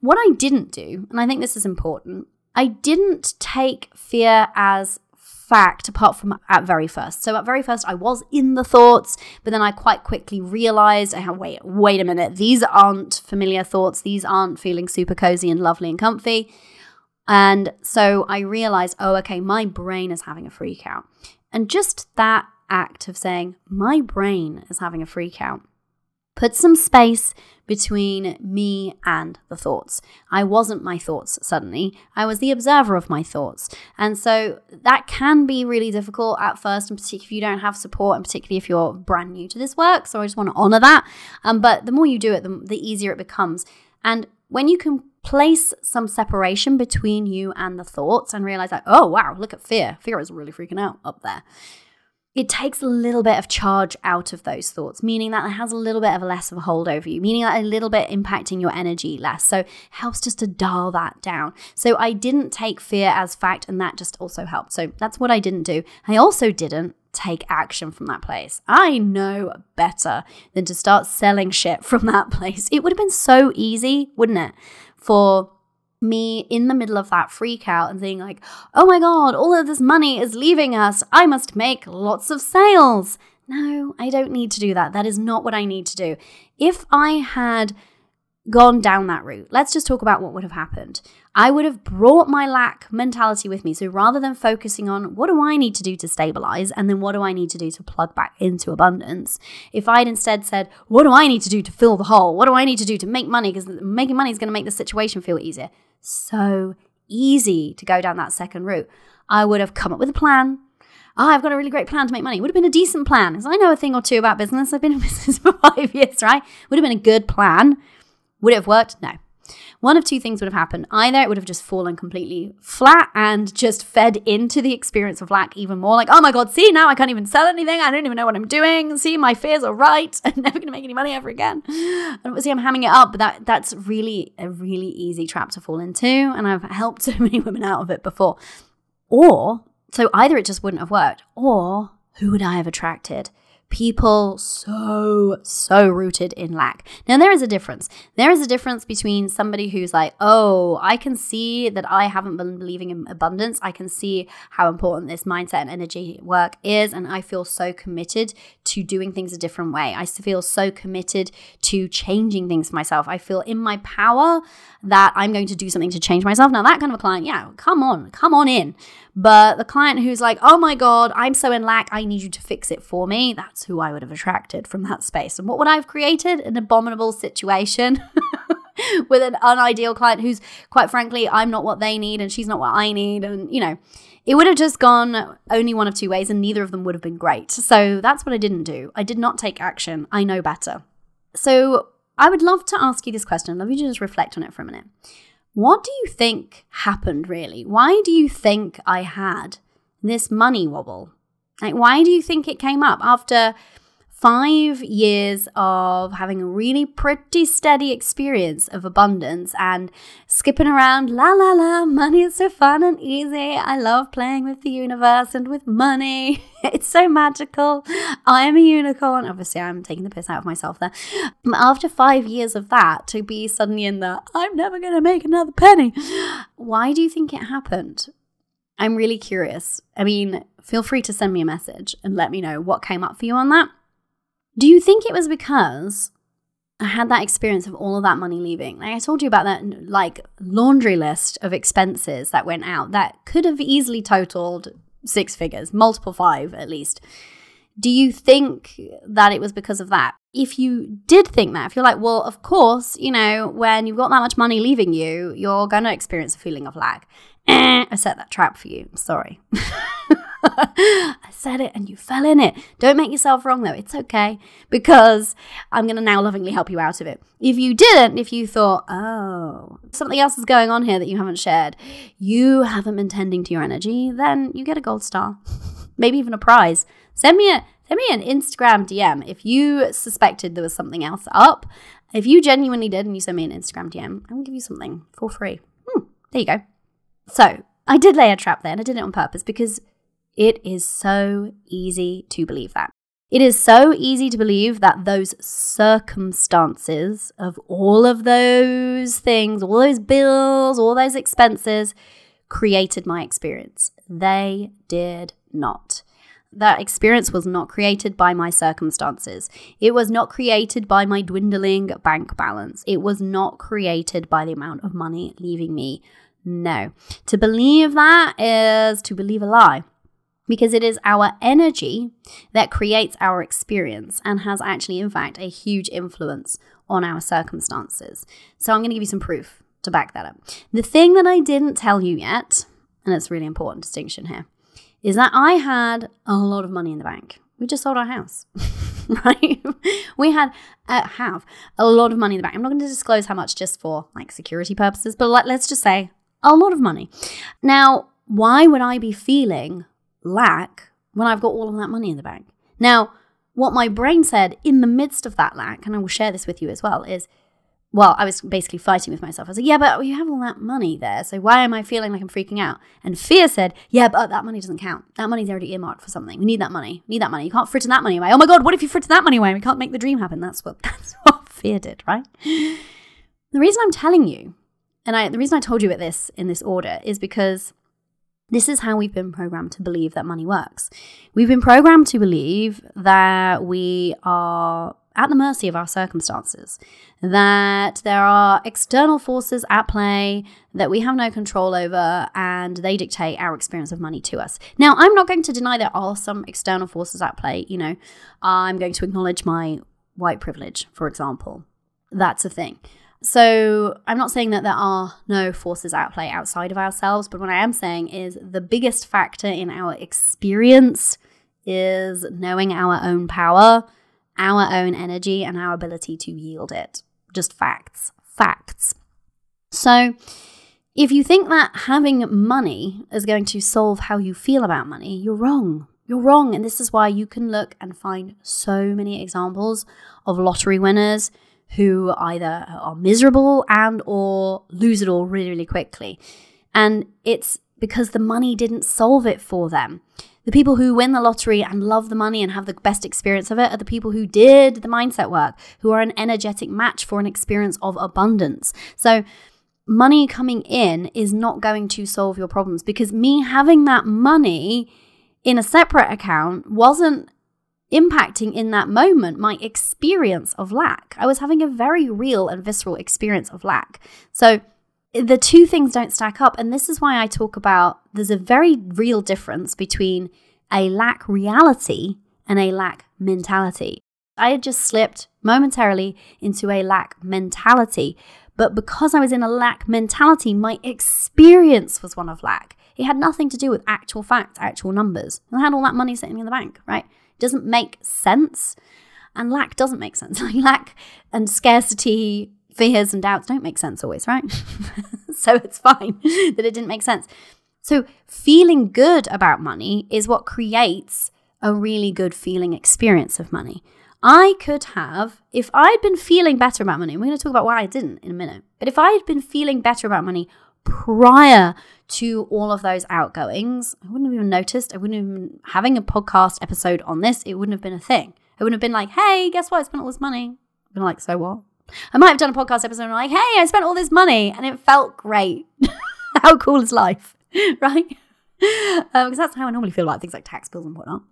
What I didn't do, and I think this is important, I didn't take fear as fact, apart from at very first. So at very first, I was in the thoughts, but then I quite quickly realized, oh, wait, wait a minute, these aren't familiar thoughts. These aren't feeling super cozy and lovely and comfy. And so I realized, oh, okay, my brain is having a freak out. And just that act of saying, my brain is having a freak out, put some space between me and the thoughts. I wasn't my thoughts suddenly. I was the observer of my thoughts. And so that can be really difficult at first, and particularly if you don't have support, and particularly if you're brand new to this work. So I just want to honor that. Um, but the more you do it, the, the easier it becomes. And when you can place some separation between you and the thoughts and realize that, oh, wow, look at fear. Fear is really freaking out up there. it takes a little bit of charge out of those thoughts, meaning that it has a little bit of less of a hold over you, meaning that a little bit impacting your energy less. So it helps just to dial that down. So I didn't take fear as fact, and that just also helped. So that's what I didn't do. I also didn't take action from that place. I know better than to start selling shit from that place. It would have been so easy, wouldn't it, for me in the middle of that freak out and being like, oh my God, all of this money is leaving us. I must make lots of sales. No, I don't need to do that. That is not what I need to do. If I had gone down that route, let's just talk about what would have happened. I would have brought my lack mentality with me. So rather than focusing on what do I need to do to stabilize and then what do I need to do to plug back into abundance, if I'd instead said, what do I need to do to fill the hole? What do I need to do to make money? Because making money is going to make the situation feel easier. So easy to go down that second route. I would have come up with a plan. Oh, I've got a really great plan to make money. Would have been a decent plan, because I know a thing or two about business. I've been in business for five years, right? Would have been a good plan. Would it have worked? No. One of two things would have happened. Either it would have just fallen completely flat and just fed into the experience of lack even more. Like, oh my God, see, now I can't even sell anything. I don't even know what I'm doing. See, my fears are right. I'm never going to make any money ever again. And see, I'm hamming it up, but that, that's really a really easy trap to fall into. And I've helped so many women out of it before. Or, so either it just wouldn't have worked, or who would I have attracted? People so, so rooted in lack. Now, there is a difference. There is a difference between somebody who's like, oh, I can see that I haven't been believing in abundance. I can see how important this mindset and energy work is. And I feel so committed to doing things a different way. I feel so committed to changing things for myself. I feel in my power that I'm going to do something to change myself. Now, that kind of a client, yeah, come on, come on in. But the client who's like, oh my God, I'm so in lack, I need you to fix it for me, that's who I would have attracted from that space. And what would I have created? An abominable situation with an unideal client who's, quite frankly, I'm not what they need and she's not what I need. And, you know, it would have just gone only one of two ways, and neither of them would have been great. So that's what I didn't do. I did not take action. I know better. So I would love to ask you this question. I'd love you to just reflect on it for a minute. What do you think happened, really? Why do you think I had this money wobble? Like, why do you think it came up after five years of having a really pretty steady experience of abundance and skipping around, la, la, la, money is so fun and easy. I love playing with the universe and with money. It's so magical. I am a unicorn. Obviously, I'm taking the piss out of myself there. After five years of that, to be suddenly in the, I'm never going to make another penny. Why do you think it happened? I'm really curious. I mean, feel free to send me a message and let me know what came up for you on that. Do you think it was because I had that experience of all of that money leaving? Like I told you about that like laundry list of expenses that went out that could have easily totaled six figures, multiple five at least. Do you think that it was because of that? If you did think that, if you're like, well, of course, you know, when you've got that much money leaving you, you're going to experience a feeling of lack. Eh, I set that trap for you. I'm sorry. I said it and you fell in it. Don't make yourself wrong though. It's okay, because I'm going to now lovingly help you out of it. If you didn't, if you thought, oh, something else is going on here that you haven't shared, you haven't been tending to your energy, then you get a gold star, maybe even a prize. Send me a, send me an Instagram D M if you suspected there was something else up. If you genuinely did and you send me an Instagram D M, I'll give you something for free. Hmm, there you go. So I did lay a trap there, and I did it on purpose because it is so easy to believe that. It is so easy to believe that those circumstances of all of those things, all those bills, all those expenses created my experience. They did not. That experience was not created by my circumstances. It was not created by my dwindling bank balance. It was not created by the amount of money leaving me. No. To believe that is to believe a lie, because it is our energy that creates our experience and has actually, in fact, a huge influence on our circumstances. So I'm going to give you some proof to back that up. The thing that I didn't tell you yet, and it's a really important distinction here, is that I had a lot of money in the bank. We just sold our house, right? We had, uh, have a lot of money in the bank. I'm not going to disclose how much just for like security purposes, but let, let's just say a lot of money. Now, why would I be feeling lack when I've got all of that money in the bank. Now, what my brain said in the midst of that lack, and I will share this with you as well, is, well, I was basically fighting with myself. I was like, yeah, but you have all that money there, so why am I feeling like I'm freaking out? And fear said, yeah, but that money doesn't count. That money's already earmarked for something. We need that money. We need that money. You can't fritter that money away. Oh my God, what if you fritter that money away and we can't make the dream happen? That's what, that's what fear did, right? The reason I'm telling you, and I, the reason I told you about this in this order is because this is how we've been programmed to believe that money works. We've been programmed to believe that we are at the mercy of our circumstances, that there are external forces at play that we have no control over and they dictate our experience of money to us. Now, I'm not going to deny there are some external forces at play. You know, I'm going to acknowledge my white privilege, for example. That's a thing. So I'm not saying that there are no forces at play outside of ourselves, but what I am saying is the biggest factor in our experience is knowing our own power, our own energy, and our ability to yield it. Just facts, facts. So if you think that having money is going to solve how you feel about money, you're wrong. You're wrong. And this is why you can look and find so many examples of lottery winners who either are miserable and or lose it all really, really quickly. And it's because the money didn't solve it for them. The people who win the lottery and love the money and have the best experience of it are the people who did the mindset work, who are an energetic match for an experience of abundance. So money coming in is not going to solve your problems, because me having that money in a separate account wasn't impacting in that moment my experience of lack. I was having a very real and visceral experience of lack. So the two things don't stack up. And this is why I talk about there's a very real difference between a lack reality and a lack mentality. I had just slipped momentarily into a lack mentality, but because I was in a lack mentality, my experience was one of lack. It had nothing to do with actual facts, actual numbers. I had all that money sitting in the bank, right? Doesn't make sense, and lack doesn't make sense. Like lack and scarcity, fears and doubts don't make sense always, right? So it's fine that it didn't make sense. So feeling good about money is what creates a really good feeling experience of money. I could have, if I'd been feeling better about money, and we're going to talk about why I didn't in a minute, but if I had been feeling better about money prior to all of those outgoings, I wouldn't have even noticed. I wouldn't have been having a podcast episode on this. It wouldn't have been a thing. I wouldn't have been like, hey, guess what? I spent all this money. I've been like, so what? I might have done a podcast episode and I'm like, hey, I spent all this money and it felt great. How cool is life, right? Because um, that's how I normally feel about things like tax bills and whatnot.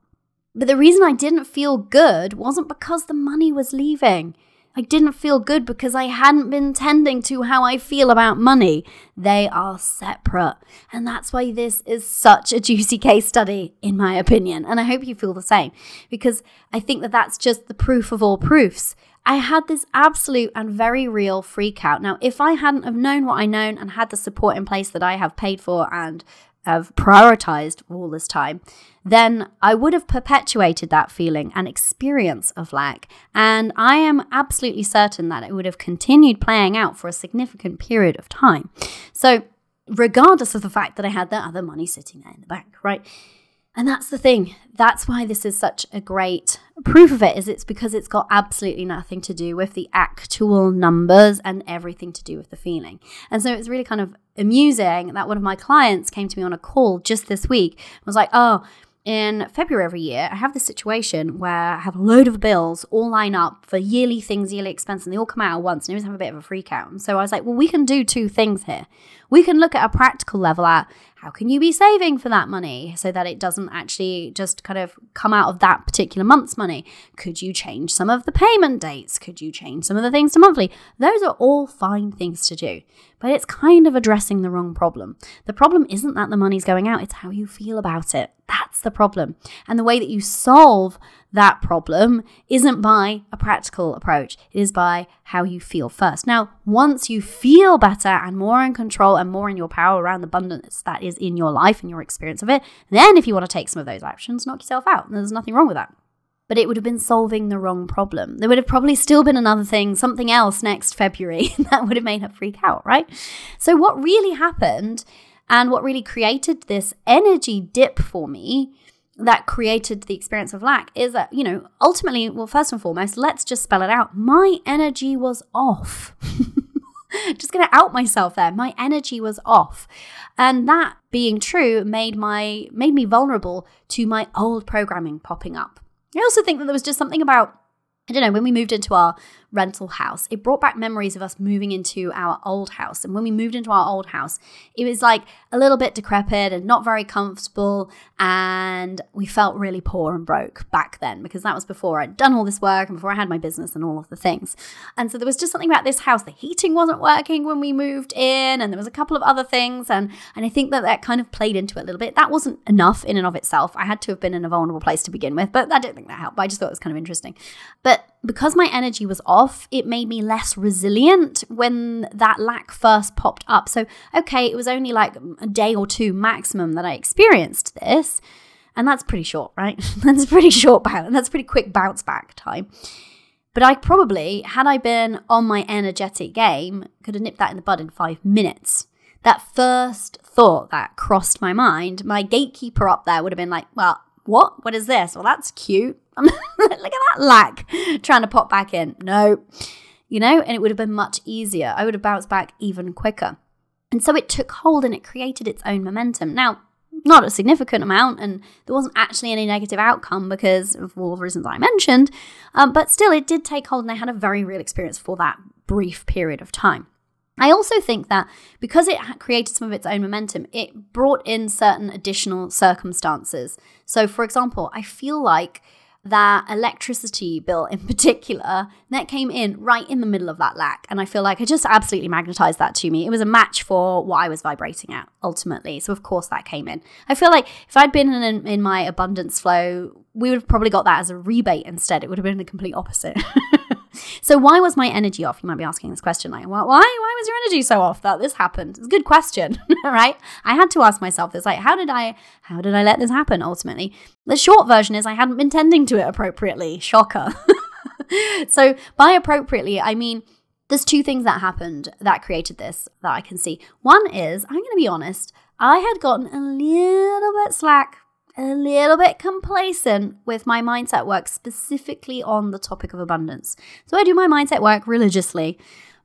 But the reason I didn't feel good wasn't because the money was leaving. I didn't feel good because I hadn't been tending to how I feel about money. They are separate. And that's why this is such a juicy case study, in my opinion. And I hope you feel the same, because I think that that's just the proof of all proofs. I had this absolute and very real freak out. Now, if I hadn't have known what I known and had the support in place that I have paid for and have prioritized all this time, then I would have perpetuated that feeling and experience of lack. And I am absolutely certain that it would have continued playing out for a significant period of time. So regardless of the fact that I had that other money sitting there in the bank, right? And that's the thing. That's why this is such a great proof of it, is it's because it's got absolutely nothing to do with the actual numbers and everything to do with the feeling. And so it's really kind of amusing that one of my clients came to me on a call just this week and was like, oh, in February every year, I have this situation where I have a load of bills all line up for yearly things, yearly expense, and they all come out at once, and I always have a bit of a freak out. And so I was like, well, we can do two things here. We can look at a practical level at how can you be saving for that money so that it doesn't actually just kind of come out of that particular month's money? Could you change some of the payment dates? Could you change some of the things to monthly? Those are all fine things to do, but it's kind of addressing the wrong problem. The problem isn't that the money's going out, it's how you feel about it. That's the problem. And the way that you solve that problem isn't by a practical approach. It is by how you feel first. Now, once you feel better and more in control and more in your power around the abundance that is in your life and your experience of it, then if you want to take some of those actions, knock yourself out. There's nothing wrong with that. But it would have been solving the wrong problem. There would have probably still been another thing, something else next February that would have made her freak out, right? So what really happened, and what really created this energy dip for me, that created the experience of lack is that, you know, ultimately, well, first and foremost, let's just spell it out. My energy was off. Just going to out myself there. My energy was off. And that being true made my made me vulnerable to my old programming popping up. I also think that there was just something about, I don't know, when we moved into our rental house, it brought back memories of us moving into our old house. And when we moved into our old house, it was like a little bit decrepit and not very comfortable. And we felt really poor and broke back then, because that was before I'd done all this work and before I had my business and all of the things. And so there was just something about this house. The heating wasn't working when we moved in, and there was a couple of other things. And, and I think that that kind of played into it a little bit. That wasn't enough in and of itself. I had to have been in a vulnerable place to begin with, but I don't think that helped. I just thought it was kind of interesting. But because my energy was off, it made me less resilient when that lack first popped up. So, okay, it was only like a day or two maximum that I experienced this. And that's pretty short, right? That's pretty short bounce. That's pretty quick bounce back time. But I probably, had I been on my energetic game, could have nipped that in the bud in five minutes. That first thought that crossed my mind, my gatekeeper up there would have been like, well, what? What is this? Well, that's cute. Look at that lack trying to pop back in. No, you know, and it would have been much easier. I would have bounced back even quicker. And so it took hold and it created its own momentum. Now, not a significant amount, and there wasn't actually any negative outcome because of all the reasons I mentioned, um, but still it did take hold and I had a very real experience for that brief period of time. I also think that because it created some of its own momentum, it brought in certain additional circumstances. So for example, I feel like that electricity bill in particular, that came in right in the middle of that lack. And I feel like I just absolutely magnetized that to me. It was a match for what I was vibrating at ultimately. So of course that came in. I feel like if I'd been in, in my abundance flow, we would have probably got that as a rebate instead. It would have been the complete opposite. So why was my energy off? You might be asking this question, like, well, why? Why was your energy so off that this happened? It's a good question, right? I had to ask myself this, like, how did I, how did I let this happen ultimately? The short version is I hadn't been tending to it appropriately. Shocker. So by appropriately, I mean, there's two things that happened that created this that I can see. One is, I'm going to be honest, I had gotten a little bit slack, a little bit complacent with my mindset work, specifically on the topic of abundance. So I do my mindset work religiously,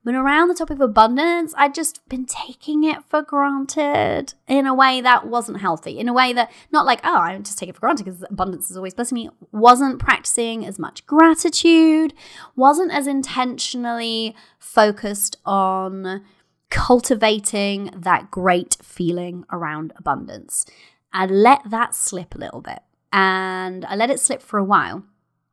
but around the topic of abundance, I'd just been taking it for granted in a way that wasn't healthy, in a way that, not like, oh, I just take it for granted because abundance is always blessing me, wasn't practicing as much gratitude, wasn't as intentionally focused on cultivating that great feeling around abundance. I let that slip a little bit, and I let it slip for a while.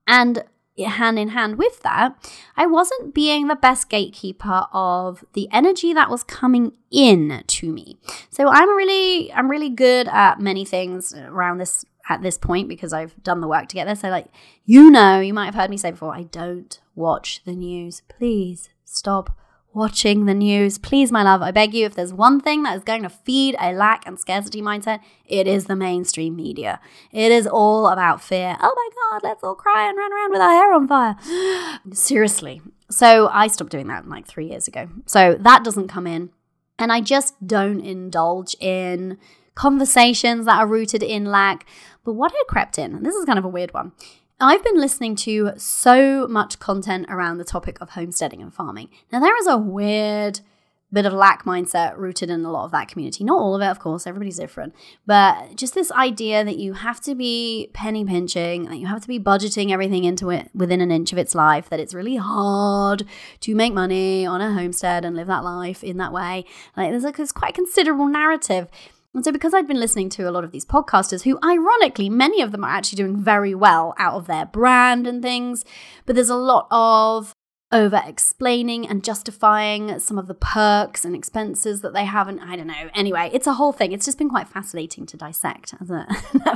And hand in hand with that, I wasn't being the best gatekeeper of the energy that was coming in to me. So I'm really, I'm really good at many things around this at this point because I've done the work to get there. So, like, you know, you might have heard me say before, I don't watch the news. Please stop watching the news. Please, my love, I beg you, if there's one thing that is going to feed a lack and scarcity mindset, it is the mainstream media. It is all about fear. Oh my God, let's all cry and run around with our hair on fire. Seriously. So I stopped doing that like three years ago. So that doesn't come in. And I just don't indulge in conversations that are rooted in lack. But what had crept in, and this is kind of a weird one, I've been listening to so much content around the topic of homesteading and farming. Now, there is a weird bit of lack mindset rooted in a lot of that community. Not all of it, of course, everybody's different. But just this idea that you have to be penny pinching, that you have to be budgeting everything into it within an inch of its life, that it's really hard to make money on a homestead and live that life in that way. Like, there's, like, there's quite a considerable narrative. And so because I'd been listening to a lot of these podcasters who, ironically, many of them are actually doing very well out of their brand and things, but there's a lot of over-explaining and justifying some of the perks and expenses that they have. And I don't know. Anyway, it's a whole thing. It's just been quite fascinating to dissect as a,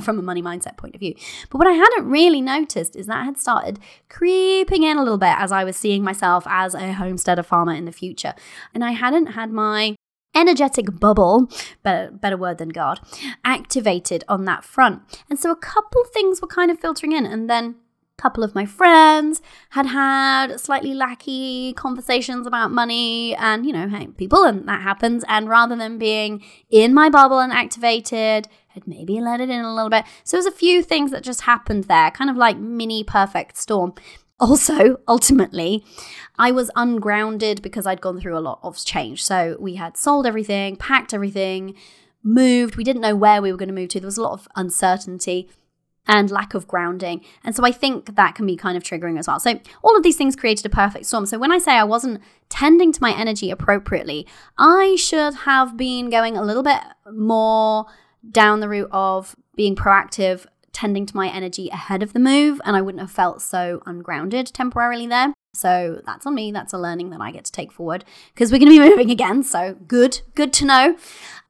from a money mindset point of view. But what I hadn't really noticed is that I had started creeping in a little bit as I was seeing myself as a homesteader farmer in the future. And I hadn't had my energetic bubble, better, better word than God, activated on that front. And so a couple things were kind of filtering in. And then A couple of my friends had had slightly lackey conversations about money and, you know, hey, people, and that happens. And rather than being in my bubble and activated, I'd maybe let it in a little bit. So there's a few things that just happened there, kind of like mini perfect storm. Also, ultimately, I was ungrounded because I'd gone through a lot of change. So we had sold everything, packed everything, moved. We didn't know where we were going to move to. There was a lot of uncertainty and lack of grounding. And so I think that can be kind of triggering as well. So all of these things created a perfect storm. So when I say I wasn't tending to my energy appropriately, I should have been going a little bit more down the route of being proactive, tending to my energy ahead of the move, and I wouldn't have felt so ungrounded temporarily there. So that's on me. That's a learning that I get to take forward because we're going to be moving again. So good, good to know.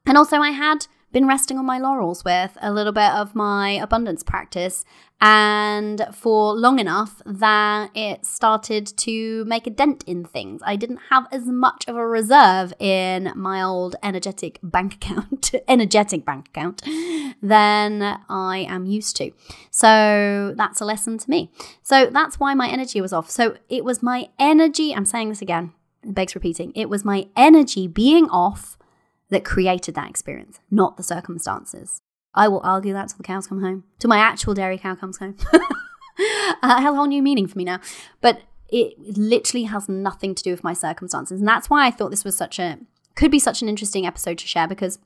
And also I had been resting on my laurels with a little bit of my abundance practice, and for long enough that it started to make a dent in things. I didn't have as much of a reserve in my old energetic bank account, energetic bank account, than I am used to. So that's a lesson to me. So that's why my energy was off. So it was my energy, I'm saying this again, it begs repeating, it was my energy being off that created that experience, not the circumstances. I will argue that till the cows come home, till my actual dairy cow comes home. It has a whole new meaning for me now. But it literally has nothing to do with my circumstances. And that's why I thought this was such a, could be such an interesting episode to share, because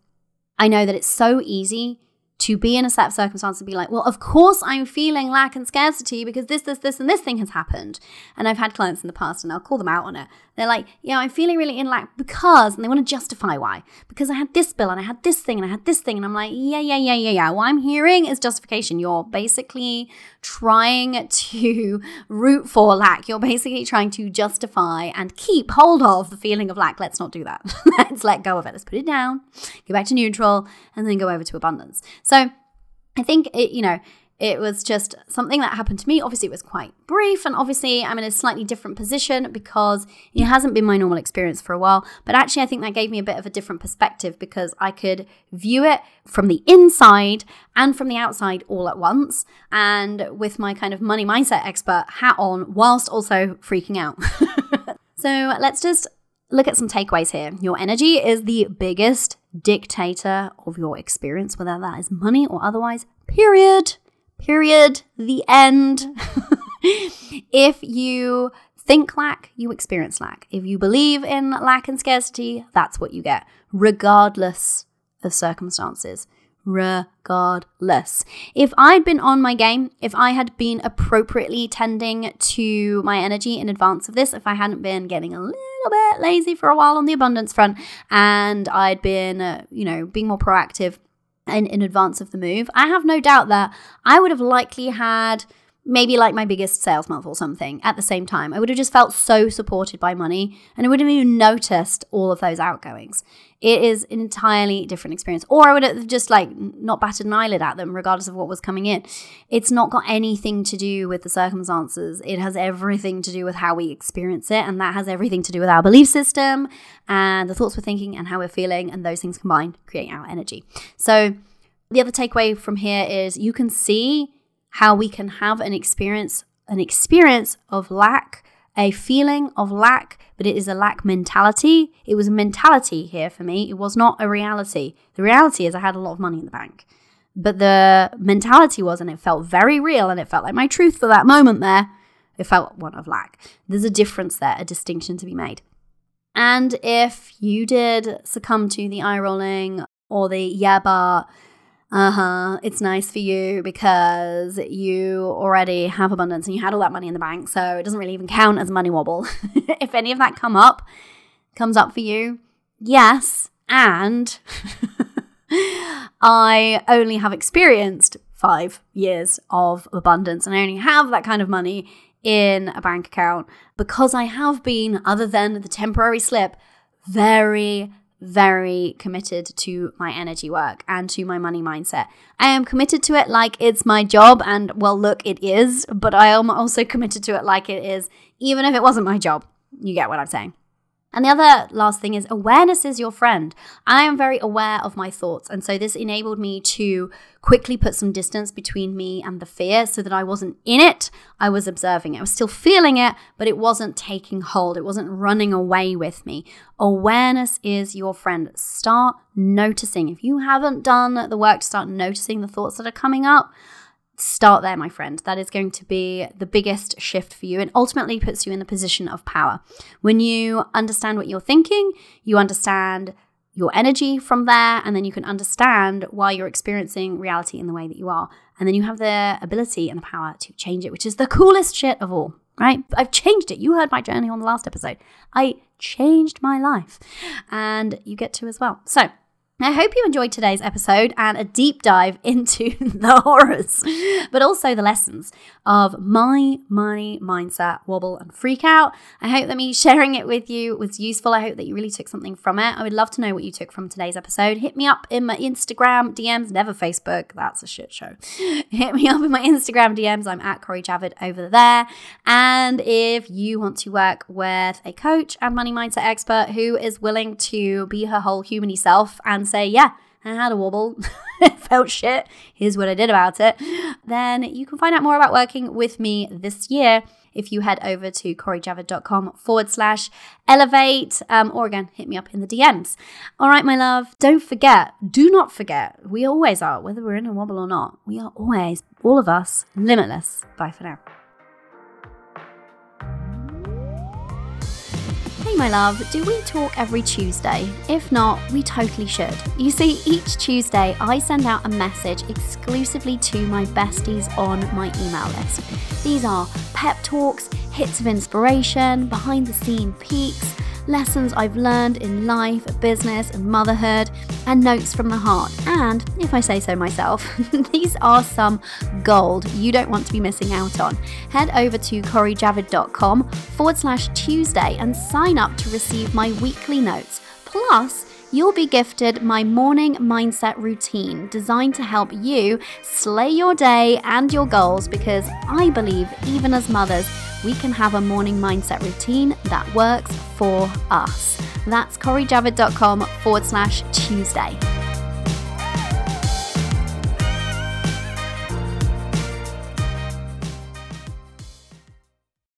I know that it's so easy to be in a set of circumstances and be like, well, of course I'm feeling lack and scarcity because this, this, this, and this thing has happened. And I've had clients in the past, and I'll call them out on it. They're like, yeah, I'm feeling really in lack because, and they want to justify why. Because I had this bill and I had this thing and I had this thing. And I'm like, yeah, yeah, yeah, yeah, yeah. What I'm hearing is justification. You're basically trying to root for lack. You're basically trying to justify and keep hold of the feeling of lack. Let's not do that. Let's let go of it. Let's put it down, go back to neutral, and then go over to abundance. So I think, it, you know, it was just something that happened to me. Obviously, it was quite brief, and obviously I'm in a slightly different position because it hasn't been my normal experience for a while. But actually, I think that gave me a bit of a different perspective because I could view it from the inside and from the outside all at once, and with my kind of money mindset expert hat on, whilst also freaking out. So let's just look at some takeaways here. Your energy is the biggest dictator of your experience, whether that is money or otherwise, period. Period. The end. If you think lack, you experience lack. If you believe in lack and scarcity, that's what you get, regardless of circumstances. Regardless. If I'd been on my game, if I had been appropriately tending to my energy in advance of this, if I hadn't been getting a little bit lazy for a while on the abundance front, and I'd been, uh, you know, being more proactive and in advance of the move, I have no doubt that I would have likely had maybe like my biggest sales month or something at the same time. I would have just felt so supported by money, and I wouldn't have even noticed all of those outgoings. It is an entirely different experience. Or I would have just like not batted an eyelid at them regardless of what was coming in. It's not got anything to do with the circumstances. It has everything to do with how we experience it, and that has everything to do with our belief system and the thoughts we're thinking and how we're feeling, and those things combined create our energy. So the other takeaway from here is you can see how we can have an experience, an experience of lack, a feeling of lack, but it is a lack mentality. It was a mentality here for me. It was not a reality. The reality is I had a lot of money in the bank, but the mentality was, and it felt very real, and it felt like my truth for that moment there. It felt one of lack. There's a difference there, a distinction to be made. And if you did succumb to the eye rolling or the yeah, but uh-huh, it's nice for you because you already have abundance and you had all that money in the bank, so it doesn't really even count as money wobble. If any of that come up, comes up for you, yes, and I only have experienced five years of abundance, and I only have that kind of money in a bank account because I have been, other than the temporary slip, very very committed to my energy work and to my money mindset. I am committed to it like it's my job, and well, look, it is, but I am also committed to it like it is, even if it wasn't my job. You get what I'm saying. And the other last thing is awareness is your friend. I am very aware of my thoughts. And so this enabled me to quickly put some distance between me and the fear so that I wasn't in it. I was observing it. I was still feeling it, but it wasn't taking hold. It wasn't running away with me. Awareness is your friend. Start noticing. If you haven't done the work to start noticing the thoughts that are coming up, start there, my friend. That is going to be the biggest shift for you and ultimately puts you in the position of power. When you understand what you're thinking, you understand your energy from there, and then you can understand why you're experiencing reality in the way that you are. And then you have the ability and the power to change it, which is the coolest shit of all, right? I've changed it. You heard my journey on the last episode. I changed my life, and you get to as well. So I hope you enjoyed today's episode and a deep dive into the horrors, but also the lessons of my money mindset wobble and freak out. I hope that me sharing it with you was useful. I hope that you really took something from it. I would love to know what you took from today's episode. Hit me up in my Instagram D Ms, never Facebook. That's a shit show. Hit me up in my Instagram D Ms. I'm at Cori Javid over there. And if you want to work with a coach and money mindset expert who is willing to be her whole human self and say, yeah, I had a wobble, felt shit, here's what I did about it, then you can find out more about working with me this year if you head over to corijavid.com forward slash elevate, um, or again, hit me up in the D Ms. All right, my love, don't forget, do not forget, we always are, whether we're in a wobble or not, we are always, all of us, limitless. Bye for now. Hey my love, do we talk every Tuesday? If not, we totally should. You see, each Tuesday I send out a message exclusively to my besties on my email list. These are pep talks, hits of inspiration, behind the scene peeks, lessons I've learned in life, business and motherhood, and notes from the heart. And if I say so myself, these are some gold you don't want to be missing out on. Head over to corijavid.com forward slash Tuesday and sign up to receive my weekly notes. Plus, you'll be gifted my morning mindset routine designed to help you slay your day and your goals, because I believe even as mothers, we can have a morning mindset routine that works for us. That's corijavid.com forward slash Tuesday.